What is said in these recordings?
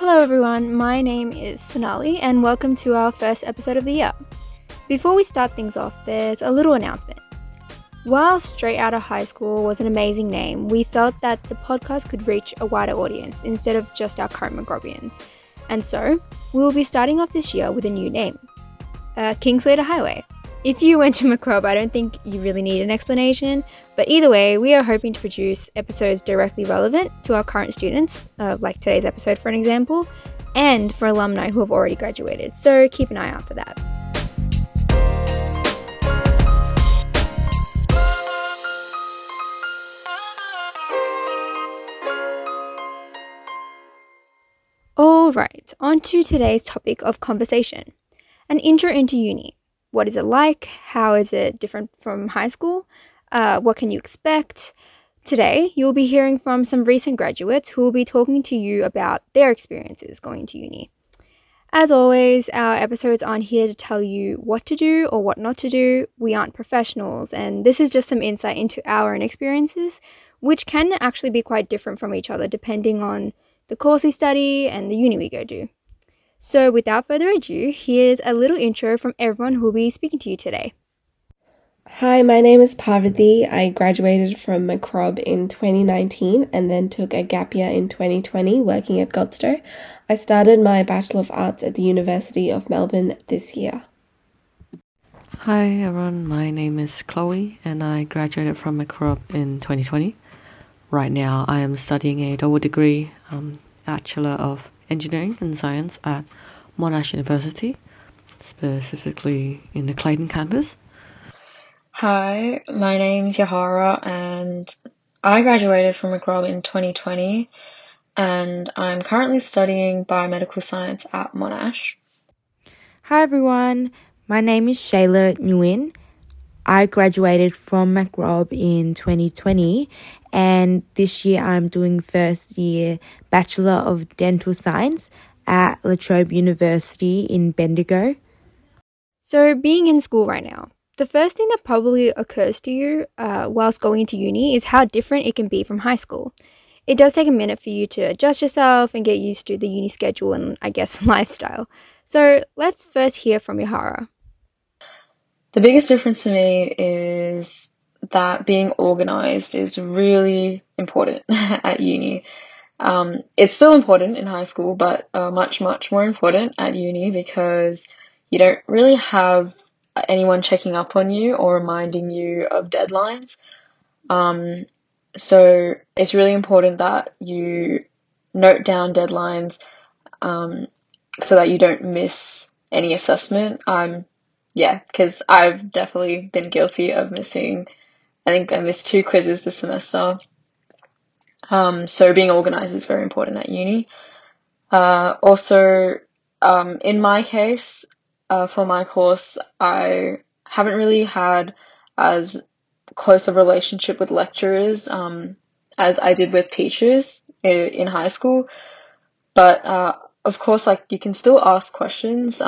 Hello everyone, my name is Sonali and welcome to our first episode of the year. Before we start things off, there's a little announcement. While Straight Outta High School was an amazing name, we felt that the podcast could reach a wider audience instead of just our current Mac.Robians. And so, we will be starting off this year with a new name, Kingsway to Highway. If you went to Mac.Rob, I don't think you really need an explanation, but either way, we are hoping to produce episodes directly relevant to our current students, like today's episode for an example, and for alumni who have already graduated, so keep an eye out for that. Alright, on to today's topic of conversation, an intro into uni. What is it like? How is it different from high school? What can you expect? Today, you'll be hearing from some recent graduates who will be talking to you about their experiences going to uni. As always, our episodes aren't here to tell you what to do or what not to do. We aren't professionals, and this is just some insight into our own experiences, which can actually be quite different from each other depending on the course we study and the uni we go to. So without further ado, here's a little intro from everyone who will be speaking to you today. Hi, my name is Parvathy. I graduated from Mac.Rob in 2019 and then took a gap year in 2020 working at Godstow. I started my Bachelor of Arts at the University of Melbourne this year. Hi everyone, my name is Chloe and I graduated from Mac.Rob in 2020. Right now I am studying a double degree, Bachelor of Engineering and Science at Monash University, specifically in the Clayton campus. Hi, my name's Yehara and I graduated from Mac.Rob in 2020 and I'm currently studying biomedical science at Monash. Hi everyone, my name is Shayla Nguyen. I graduated from Mac.Rob in 2020 and this year I'm doing first year Bachelor of Dental Science at La Trobe University in Bendigo. So being in school right now, the first thing that probably occurs to you whilst going into uni is how different it can be from high school. It does take a minute for you to adjust yourself and get used to the uni schedule and I guess lifestyle. So let's first hear from Yehara. The biggest difference for me is that being organised is really important at uni. It's still important in high school, but much more important at uni because you don't really have anyone checking up on you or reminding you of deadlines. So it's really important that you note down deadlines so that you don't miss any assessment. Yeah, because I've definitely been guilty of missing, I think I missed 2 quizzes this semester. So being organised is very important at uni. Also, in my case, for my course, I haven't really had as close a relationship with lecturers as I did with teachers in high school. But of course, like you can still ask questions.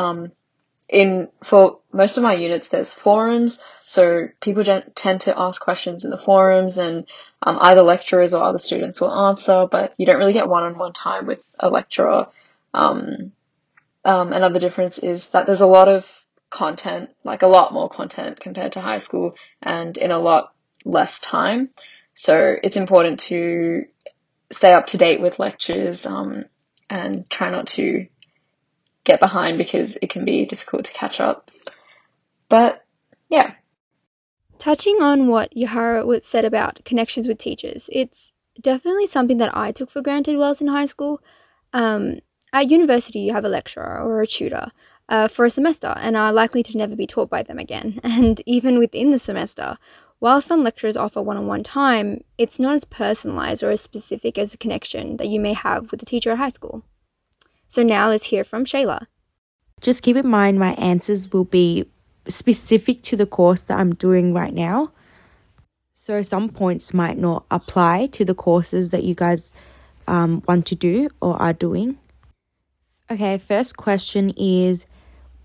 For most of my units, there's forums, so people tend to ask questions in the forums, and either lecturers or other students will answer, but you don't really get one-on-one time with a lecturer. Another difference is that there's a lot of content, like a lot more content compared to high school, and in a lot less time. So it's important to stay up to date with lectures and try not to get behind because it can be difficult to catch up. But yeah. Touching on what Yehara said about connections with teachers, it's definitely something that I took for granted whilst in high school. At university, you have a lecturer or a tutor for a semester and are likely to never be taught by them again. And even within the semester, while some lecturers offer one-on-one time, it's not as personalised or as specific as the connection that you may have with a teacher at high school. So now let's hear from Shayla. Just keep in mind my answers will be specific to the course that I'm doing right now. So some points might not apply to the courses that you guys want to do or are doing. Okay, first question is,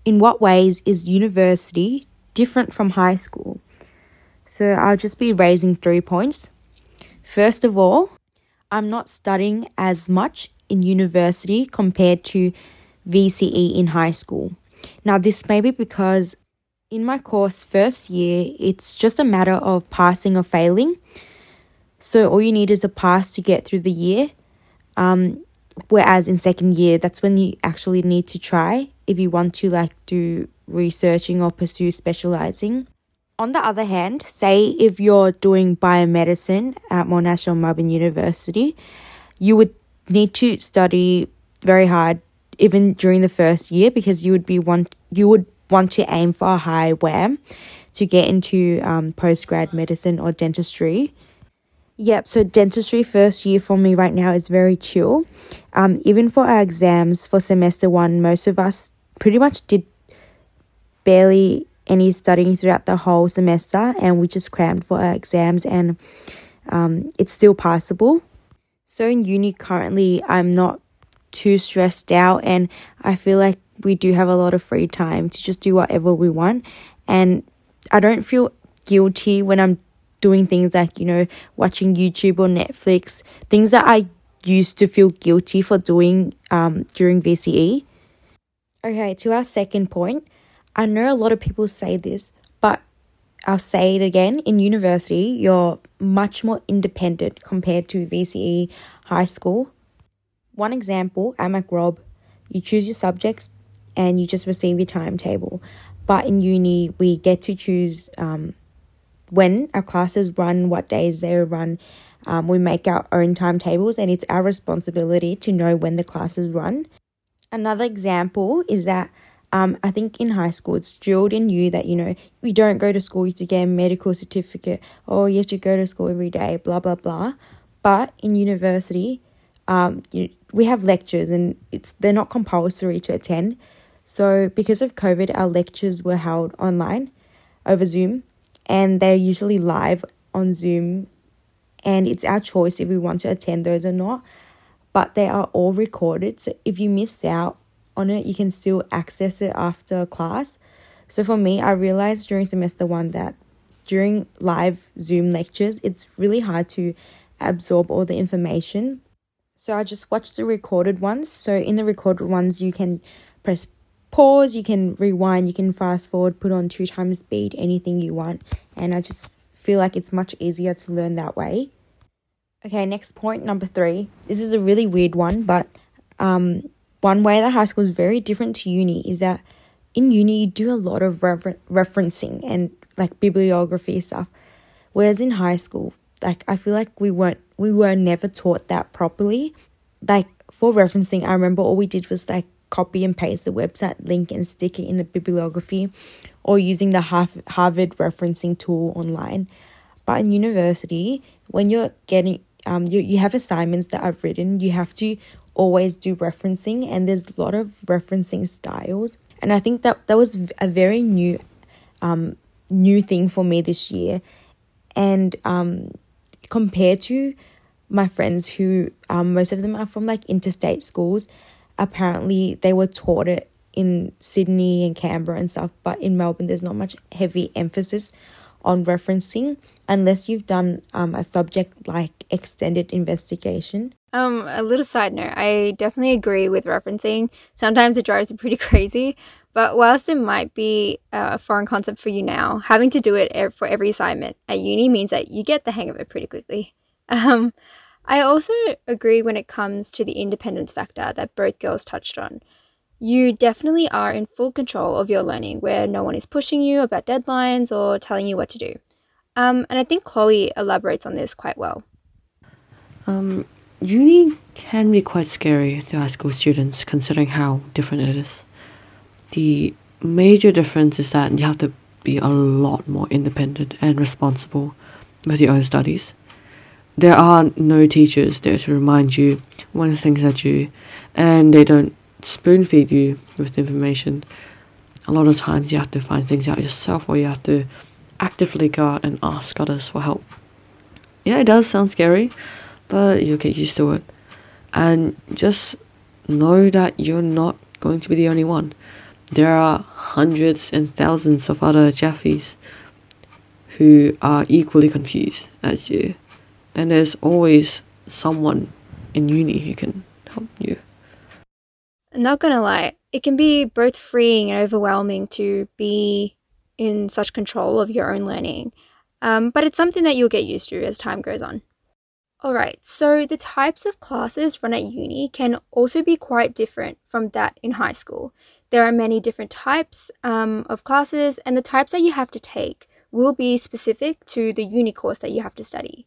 in what ways is university different from high school? So I'll just be raising 3 points. First of all, I'm not studying as much in university compared to VCE in high school. Now, this may be because in my course first year, it's just a matter of passing or failing. So all you need is a pass to get through the year. Whereas in second year, that's when you actually need to try if you want to do researching or pursue specializing. On the other hand, say if you're doing biomedicine at Monash or Melbourne University, you would need to study very hard even during the first year because you would want to aim for a high WAM to get into post-grad medicine or dentistry. Yep, so dentistry first year for me right now is very chill. Even for our exams for semester one, most of us pretty much did barely any studying throughout the whole semester and we just crammed for our exams and it's still passable. So in uni currently, I'm not too stressed out and I feel like we do have a lot of free time to just do whatever we want. And I don't feel guilty when I'm doing things like, watching YouTube or Netflix, things that I used to feel guilty for doing during VCE. Okay, to our second point, I know a lot of people say this, but I'll say it again. In university, you're much more independent compared to VCE high school. One example, at Mac.Rob, you choose your subjects and you just receive your timetable. But in uni, we get to choose when our classes run, what days they run. We make our own timetables and it's our responsibility to know when the classes run. Another example is that I think in high school it's drilled in you that, you don't go to school, you have to get a medical certificate, or you have to go to school every day, blah, blah, blah. But in university, we have lectures and they're not compulsory to attend. So because of COVID, our lectures were held online over Zoom. And they're usually live on Zoom and it's our choice if we want to attend those or not. But they are all recorded. So if you miss out on it, you can still access it after class. So for me, I realized during semester one that during live Zoom lectures, it's really hard to absorb all the information. So I just watched the recorded ones. So in the recorded ones, you can press pause, you can rewind, you can fast forward, put on 2x speed, anything you want. And I just feel like it's much easier to learn that way. Okay, next point, number 3. This is a really weird one, but one way that high school is very different to uni is that in uni you do a lot of referencing and bibliography stuff. Whereas in high school, I feel like we were never taught that properly. For referencing, I remember all we did was copy and paste the website link and stick it in the bibliography or using the Harvard referencing tool online. But in university, when you're getting you have assignments that I've written, you have to always do referencing and there's a lot of referencing styles. And I think that was a very new thing for me this year. And compared to my friends who most of them are from interstate schools, apparently they were taught it in Sydney and Canberra and stuff, but in Melbourne there's not much heavy emphasis on referencing unless you've done a subject like extended investigation. A little side note, I definitely agree with referencing. Sometimes it drives me pretty crazy, but whilst it might be a foreign concept for you now, having to do it for every assignment at uni means that you get the hang of it pretty quickly. I also agree when it comes to the independence factor that both girls touched on. You definitely are in full control of your learning where no one is pushing you about deadlines or telling you what to do. And I think Chloe elaborates on this quite well. Uni can be quite scary to high school students considering how different it is. The major difference is that you have to be a lot more independent and responsible with your own studies. There are no teachers there to remind you when things are due, and they don't spoon feed you with information. A lot of times you have to find things out yourself or you have to actively go out and ask others for help. Yeah, it does sound scary, but you'll get used to it. And just know that you're not going to be the only one. There are hundreds and thousands of other Jaffies who are equally confused as you. And there's always someone in uni who can from you. I'm not going to lie, it can be both freeing and overwhelming to be in such control of your own learning, but it's something that you'll get used to as time goes on. Alright, so the types of classes run at uni can also be quite different from that in high school. There are many different types of classes, and the types that you have to take will be specific to the uni course that you have to study.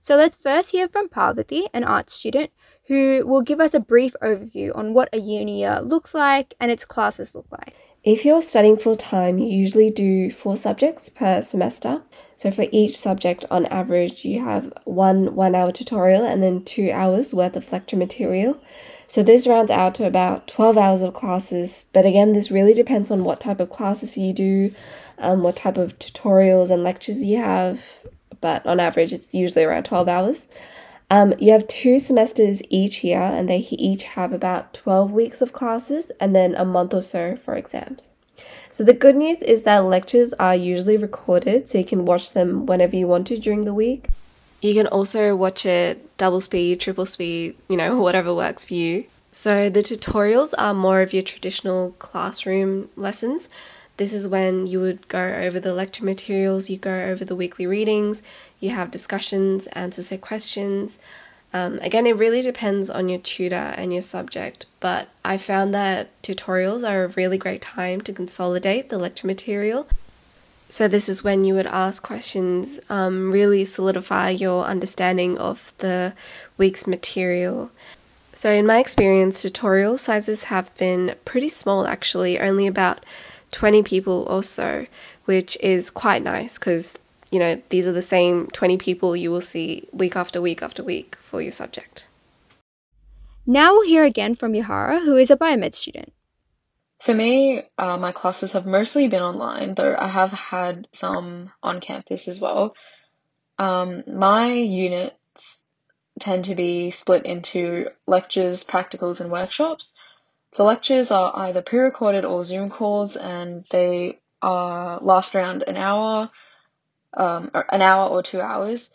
So let's first hear from Parvathy, an art student, who will give us a brief overview on what a uni year looks like and its classes look like. If you're studying full-time, you usually do 4 subjects per semester. So for each subject, on average, you have one 1-hour tutorial and then 2 hours worth of lecture material. So this rounds out to about 12 hours of classes. But again, this really depends on what type of classes you do, what type of tutorials and lectures you have. But on average, it's usually around 12 hours. You have 2 semesters each year, and they each have about 12 weeks of classes and then a month or so for exams. So the good news is that lectures are usually recorded, so you can watch them whenever you want to during the week. You can also watch it double speed, triple speed, whatever works for you. So the tutorials are more of your traditional classroom lessons. This is when you would go over the lecture materials, you go over the weekly readings, you have discussions, answers to questions. Again, it really depends on your tutor and your subject, but I found that tutorials are a really great time to consolidate the lecture material. So this is when you would ask questions, really solidify your understanding of the week's material. So in my experience, tutorial sizes have been pretty small actually, only about 20 people or so, which is quite nice because, these are the same 20 people you will see week after week after week for your subject. Now we'll hear again from Yehara, who is a biomed student. For me, my classes have mostly been online, though I have had some on campus as well. My units tend to be split into lectures, practicals, and workshops. The lectures are either pre-recorded or Zoom calls, and they last around an hour or 2 hours.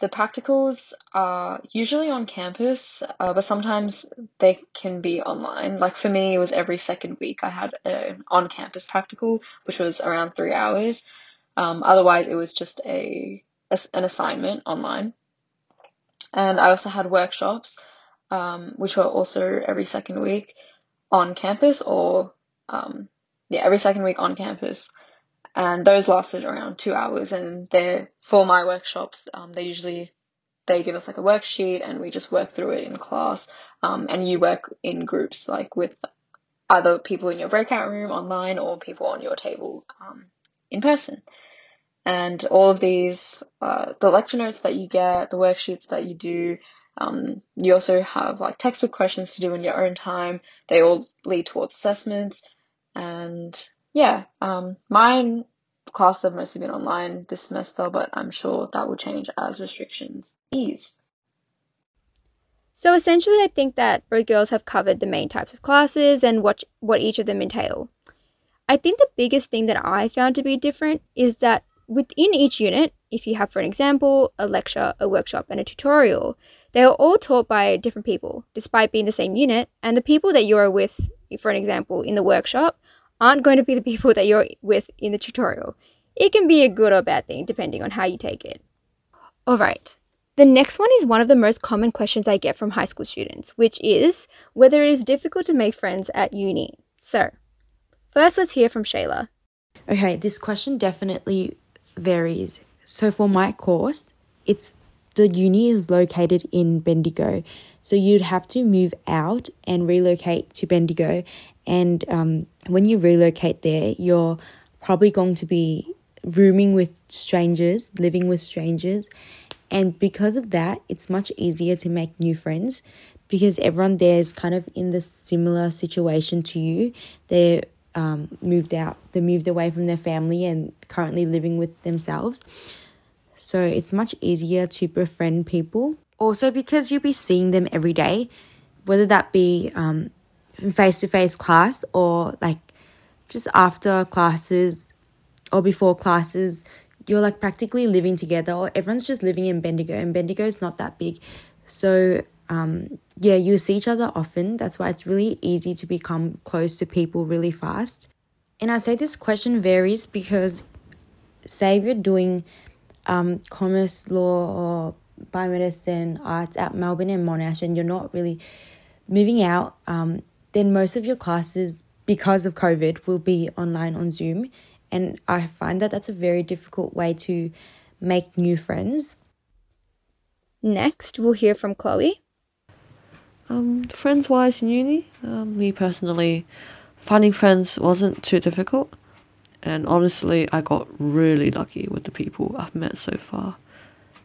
The practicals are usually on campus, but sometimes they can be online. Like for me, it was every second week I had an on-campus practical, which was around 3 hours. Otherwise, it was just an assignment online. And I also had workshops, which were also every second week on campus, or every second week on campus, and those lasted around 2 hours. And they're for my workshops. They give us like a worksheet, and we just work through it in class. And you work in groups, like with other people in your breakout room online, or people on your table in person. And all of these, the lecture notes that you get, the worksheets that you do. You also have like textbook questions to do in your own time. They all lead towards assessments, and mine classes have mostly been online this semester, but I'm sure that will change as restrictions ease. So essentially, I think that both girls have covered the main types of classes and what each of them entail. I think the biggest thing that I found to be different is that within each unit, if you have, for example, a lecture, a workshop, and a tutorial, they are all taught by different people, despite being the same unit. And the people that you're with, for an example, in the workshop, aren't going to be the people that you're with in the tutorial. It can be a good or bad thing, depending on how you take it. All right. The next one is one of the most common questions I get from high school students, which is whether it is difficult to make friends at uni. So, first let's hear from Shayla. Okay, this question definitely varies. So for my course, the uni is located in Bendigo. So you'd have to move out and relocate to Bendigo. And when you relocate there, you're probably going to be rooming with strangers, living with strangers. And because of that, it's much easier to make new friends because everyone there is kind of in the similar situation to you. They're moved out. They moved away from their family and currently living with themselves. So it's much easier to befriend people. Also because you'll be seeing them every day, whether that be face-to-face class or like just after classes or before classes, you're like practically living together, or everyone's just living in Bendigo, and Bendigo's not that big. So you see each other often. That's why it's really easy to become close to people really fast. And I say this question varies because, say you're doing commerce, law, or biomedicine, arts at Melbourne and Monash, and you're not really moving out, then most of your classes, because of COVID, will be online on Zoom. And I find that that's a very difficult way to make new friends. Next, we'll hear from Chloe. Friends-wise in uni, me personally, finding friends wasn't too difficult. And honestly, I got really lucky with the people I've met so far,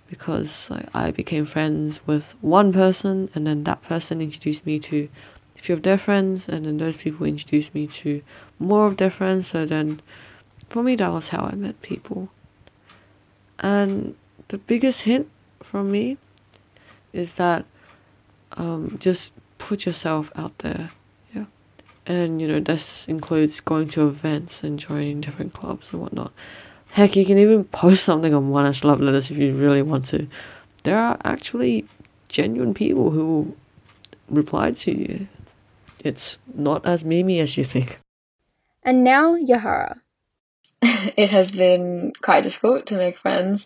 because I became friends with one person, and then that person introduced me to a few of their friends, and then those people introduced me to more of their friends. So then for me, that was how I met people. And the biggest hint from me is that just put yourself out there. Yeah. And, you know, this includes going to events and joining different clubs and whatnot. Heck, you can even post something on Monash Love Letters if you really want to. There are actually genuine people who will reply to you. It's not as memey as you think. And now, Yehara. It has been quite difficult to make friends.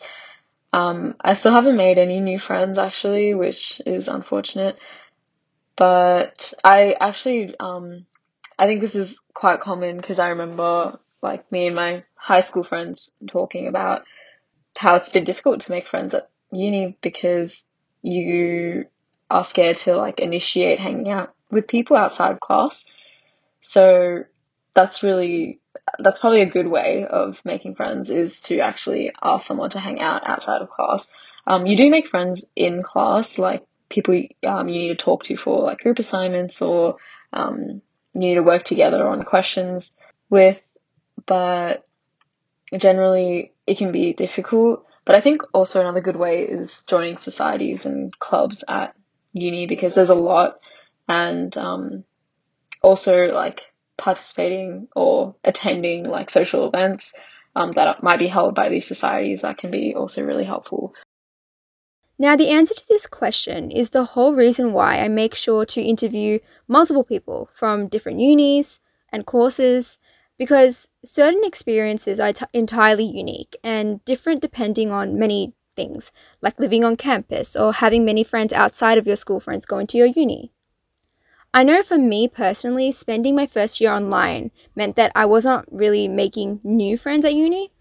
I still haven't made any new friends, actually, which is unfortunate. But I actually, I think this is quite common because I remember, like, me and my high school friends talking about how it's been difficult to make friends at uni because you are scared to, like, initiate hanging out with people outside of class. So that's probably a good way of making friends, is to actually ask someone to hang out outside of class. You do make friends in class, like people you need to talk to for, like, group assignments, or you need to work together on questions with. But generally it can be difficult. But I think also another good way is joining societies and clubs at uni, because there's a lot. And also, like, participating or attending, like, social events that might be held by these societies, that can be also really helpful. Now, the answer to this question is the whole reason why I make sure to interview multiple people from different unis and courses, because certain experiences are entirely unique and different depending on many things, like living on campus or having many friends outside of your school friends going to your uni. I know for me personally, spending my first year online meant that I wasn't really making new friends at uni.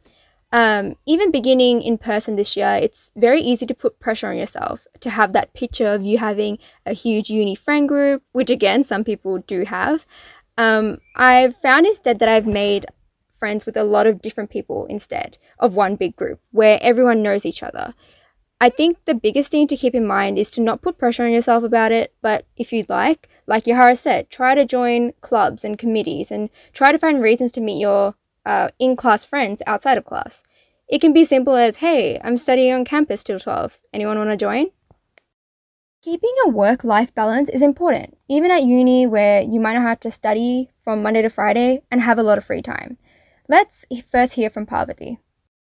Even beginning in person this year, it's very easy to put pressure on yourself to have that picture of you having a huge uni friend group, which again, some people do have. I've found instead that I've made friends with a lot of different people instead of one big group where everyone knows each other. I think the biggest thing to keep in mind is to not put pressure on yourself about it, but if you'd like Yehara said, try to join clubs and committees and try to find reasons to meet your in-class friends outside of class. It can be simple as, hey, I'm studying on campus till 12. Anyone want to join? Keeping a work-life balance is important, even at uni where you might not have to study from Monday to Friday and have a lot of free time. Let's first hear from Parvathy.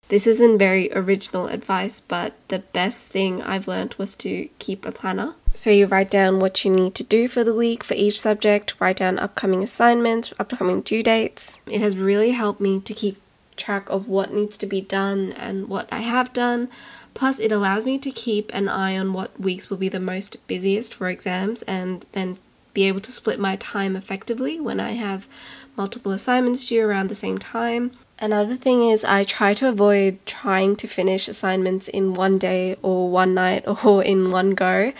This isn't very original advice, but the best thing I've learned was to keep a planner. So you write down what you need to do for the week, for each subject, write down upcoming assignments, upcoming due dates. It has really helped me to keep track of what needs to be done and what I have done. Plus, it allows me to keep an eye on what weeks will be the most busiest for exams, and then be able to split my time effectively when I have multiple assignments due around the same time. Another thing is I try to avoid trying to finish assignments in one day or one night or in one go,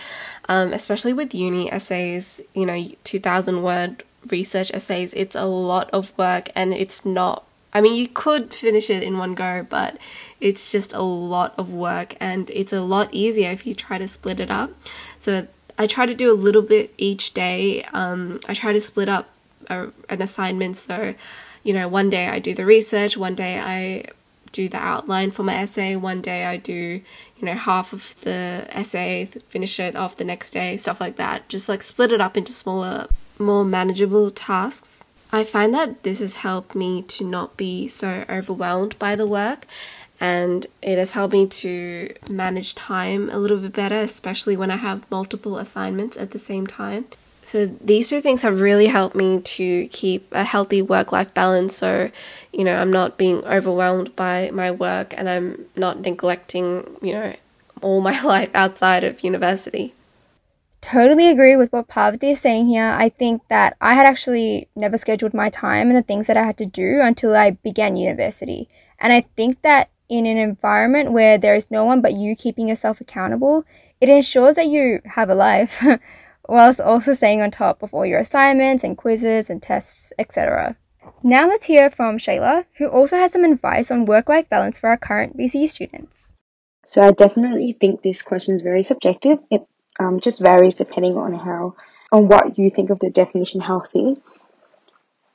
especially with uni essays, you know, 2,000-word research essays. It's a lot of work, and it's not, I mean, you could finish it in one go, but it's just a lot of work, and it's a lot easier if you try to split it up. So I try to do a little bit each day. I try to split up an assignment, so, you know, one day I do the research, one day I do the outline for my essay, one day I do, you know, half of the essay, finish it off the next day, stuff like that. Just, like, split it up into smaller, more manageable tasks. I find that this has helped me to not be so overwhelmed by the work, and it has helped me to manage time a little bit better, especially when I have multiple assignments at the same time. So these two things have really helped me to keep a healthy work-life balance. So, you know, I'm not being overwhelmed by my work and I'm not neglecting, you know, all my life outside of university. Totally agree with what Parvathy is saying here. I think that I had actually never scheduled my time and the things that I had to do until I began university. And I think that in an environment where there is no one but you keeping yourself accountable, it ensures that you have a life whilst also staying on top of all your assignments and quizzes and tests, etc. Now let's hear from Shayla, who also has some advice on work-life balance for our current VCE students. So I definitely think this question is very subjective. It just varies depending on what you think of the definition healthy.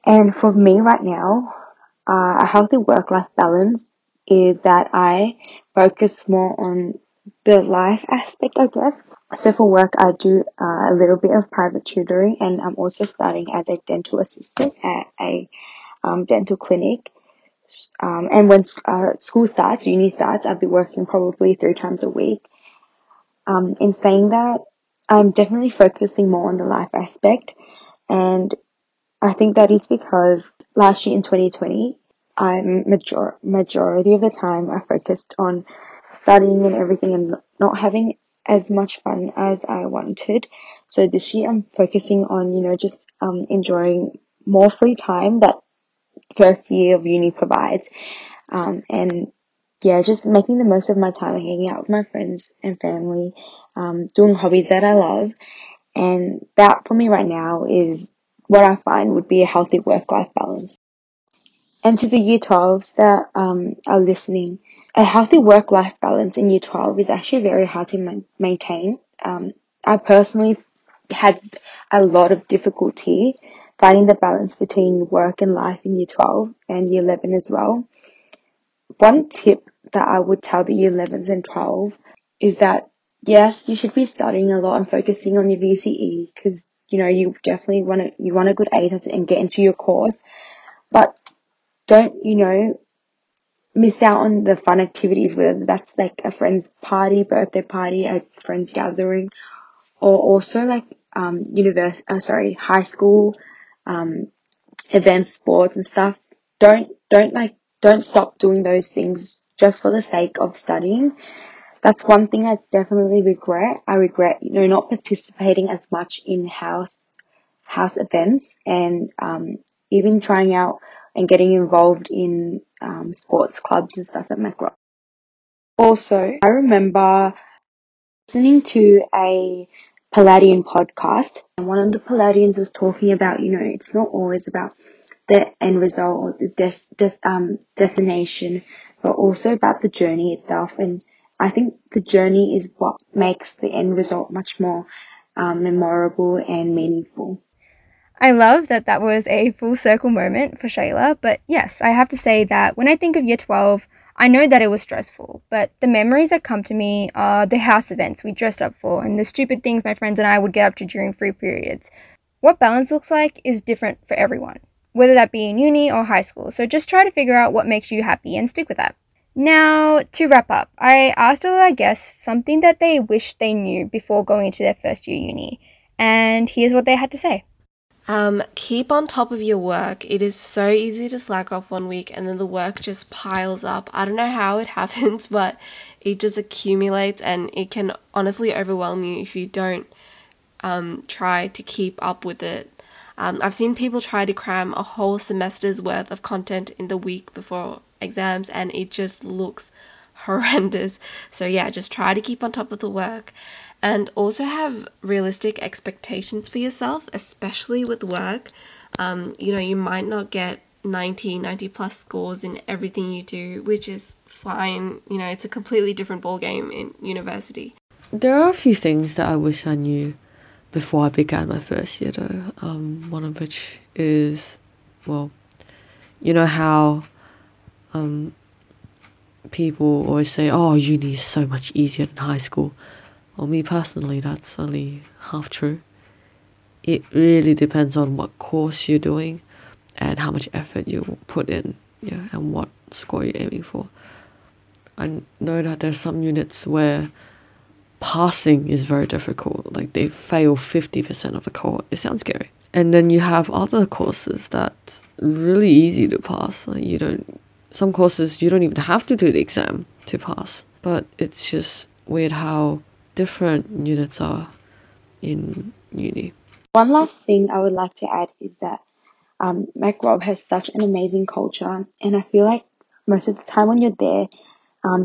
And for me right now, a healthy work-life balance is that I focus more on the life aspect, I guess. So for work, I do a little bit of private tutoring, and I'm also starting as a dental assistant at a dental clinic. And when school starts, uni starts, I'll be working probably 3 times a week. In saying that, I'm definitely focusing more on the life aspect, and I think that is because last year in 2020, majority of the time I focused on studying and everything and not having as much fun as I wanted. So this year I'm focusing on, you know, just enjoying more free time that first year of uni provides, and yeah, just making the most of my time, hanging out with my friends and family, doing hobbies that I love. And that for me right now is what I find would be a healthy work-life balance. And to the Year 12s that are listening, a healthy work-life balance in Year 12 is actually very hard to maintain. I personally had a lot of difficulty finding the balance between work and life in Year 12 and Year 11 as well. One tip that I would tell the Year 11s and 12 is that, yes, you should be studying a lot and focusing on your VCE because, you know, you definitely want a good A and get into your course. But don't, you know, miss out on the fun activities, whether that's like a friend's party, birthday party, a friend's gathering, or also like high school events, sports and stuff. Don't stop doing those things just for the sake of studying. That's one thing I definitely regret. I regret, you know, not participating as much in house events and even trying out and getting involved in sports clubs and stuff at Mac.Rob. Also, I remember listening to a Palladian podcast, and one of the Palladians was talking about, you know, it's not always about the end result or the destination, but also about the journey itself. And I think the journey is what makes the end result much more memorable and meaningful. I love that that was a full circle moment for Shayla, but yes, I have to say that when I think of Year 12, I know that it was stressful, but the memories that come to me are the house events we dressed up for and the stupid things my friends and I would get up to during free periods. What balance looks like is different for everyone, whether that be in uni or high school. So just try to figure out what makes you happy and stick with that. Now, to wrap up, I asked all of our guests something that they wish they knew before going into their first year uni, and here's what they had to say. Keep on top of your work. It is so easy to slack off one week and then the work just piles up. I don't know how it happens, but it just accumulates and it can honestly overwhelm you if you don't try to keep up with it. I've seen people try to cram a whole semester's worth of content in the week before exams and it just looks horrendous. So yeah, just try to keep on top of the work and also have realistic expectations for yourself, especially with work. You know, you might not get 90 plus scores in everything you do, which is fine. You know, it's a completely different ballgame in university. There are a few things that I wish I knew before I began my first year though, one of which is, well, you know how people always say, oh, uni is so much easier than high school. Well, me personally, that's only half true. It really depends on what course you're doing and how much effort you put in, yeah, and what score you're aiming for. I know that there's some units where passing is very difficult, like they fail 50% of the cohort. It sounds scary. And then you have other courses that's really easy to pass. Like some courses you don't even have to do the exam to pass. But it's just weird how different units are in uni. One last thing I would like to add is that Mac.Rob has such an amazing culture, and I feel like most of the time when you're there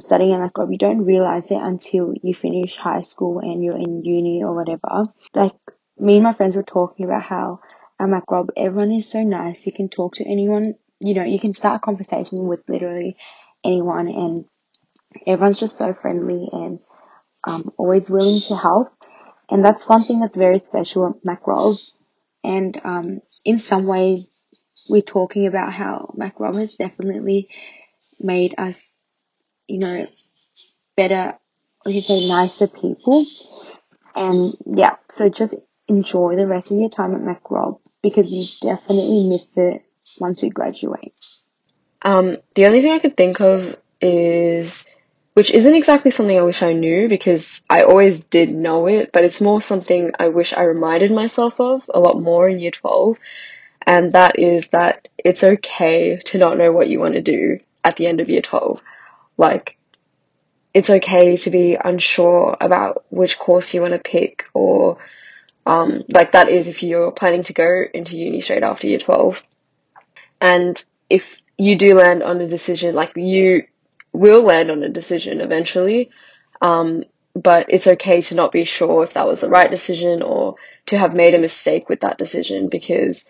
studying in Mac.Rob, you don't realize it until you finish high school and you're in uni or whatever. Like, me and my friends were talking about how at Mac.Rob, everyone is so nice. You can talk to anyone, you can start a conversation with literally anyone, and everyone's just so friendly and always willing to help. And that's one thing that's very special at Mac.Rob. And in some ways, we're talking about how Mac.Rob has definitely made us, better, let's say, nicer people. And yeah, so just enjoy the rest of your time at Mac.Rob, because you definitely miss it once you graduate. The only thing I could think of is, which isn't exactly something I wish I knew, because I always did know it, but it's more something I wish I reminded myself of a lot more in year 12. And that is that it's okay to not know what you want to do at the end of year 12. Like, it's okay to be unsure about which course you want to pick, or that is if you're planning to go into uni straight after year 12. And if you do land on a decision, you will land on a decision eventually, but it's okay to not be sure if that was the right decision or to have made a mistake with that decision, because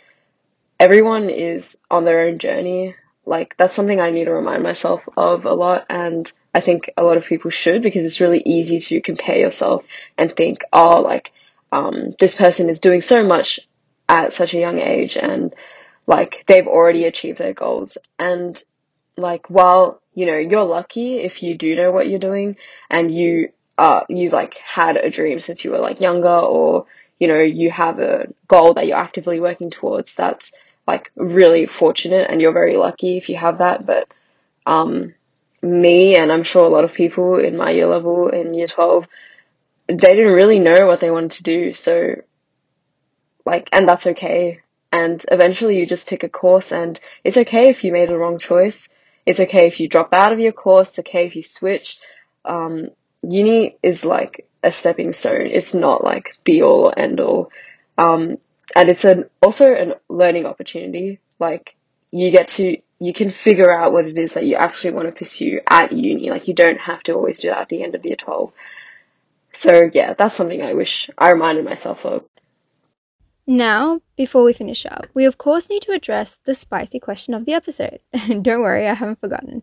everyone is on their own journey. That's something I need to remind myself of a lot, and I think a lot of people should, because it's really easy to compare yourself and think, this person is doing so much at such a young age, and they've already achieved their goals. And while you're lucky if you do know what you're doing and you had a dream since you were younger, or you have a goal that you're actively working towards, that's really fortunate, and you're very lucky if you have that. But me, and I'm sure a lot of people in my year level in year 12, they didn't really know what they wanted to do, so and that's okay. And eventually you just pick a course, and it's okay if you made a wrong choice. It's okay if you drop out of your course. It's okay if you switch. Uni is a stepping stone. It's not be all or end all. And it's also a learning opportunity. You can figure out what it is that you actually want to pursue at uni. You don't have to always do that at the end of year 12. So yeah, that's something I wish I reminded myself of. Now, before we finish up, we of course need to address the spicy question of the episode. Don't worry, I haven't forgotten.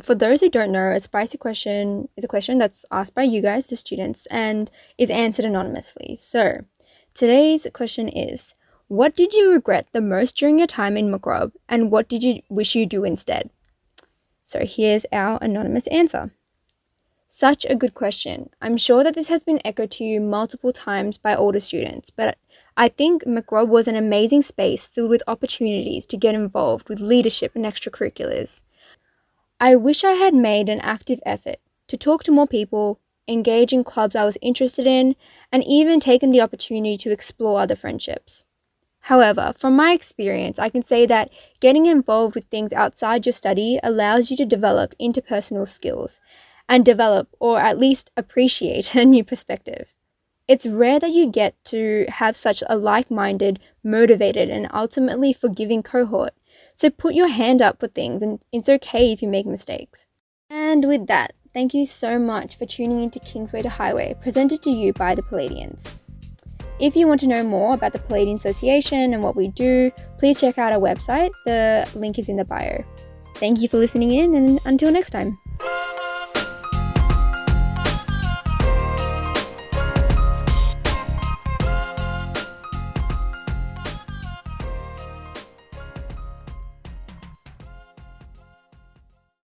For those who don't know, a spicy question is a question that's asked by you guys, the students, and is answered anonymously. So, today's question is, what did you regret the most during your time in Mac.Rob, and what did you wish you do instead? So here's our anonymous answer. Such a good question. I'm sure that this has been echoed to you multiple times by older students, but I think Mac.Rob was an amazing space filled with opportunities to get involved with leadership and extracurriculars. I wish I had made an active effort to talk to more people, engage in clubs I was interested in, and even taken the opportunity to explore other friendships. However, from my experience, I can say that getting involved with things outside your study allows you to develop interpersonal skills and develop, or at least appreciate, a new perspective. It's rare that you get to have such a like-minded, motivated, and ultimately forgiving cohort. So put your hand up for things, and it's okay if you make mistakes. And with that, thank you so much for tuning into Kingsway to Highway, presented to you by the Palladians. If you want to know more about the Palladians Association and what we do, please check out our website. The link is in the bio. Thank you for listening in, and until next time.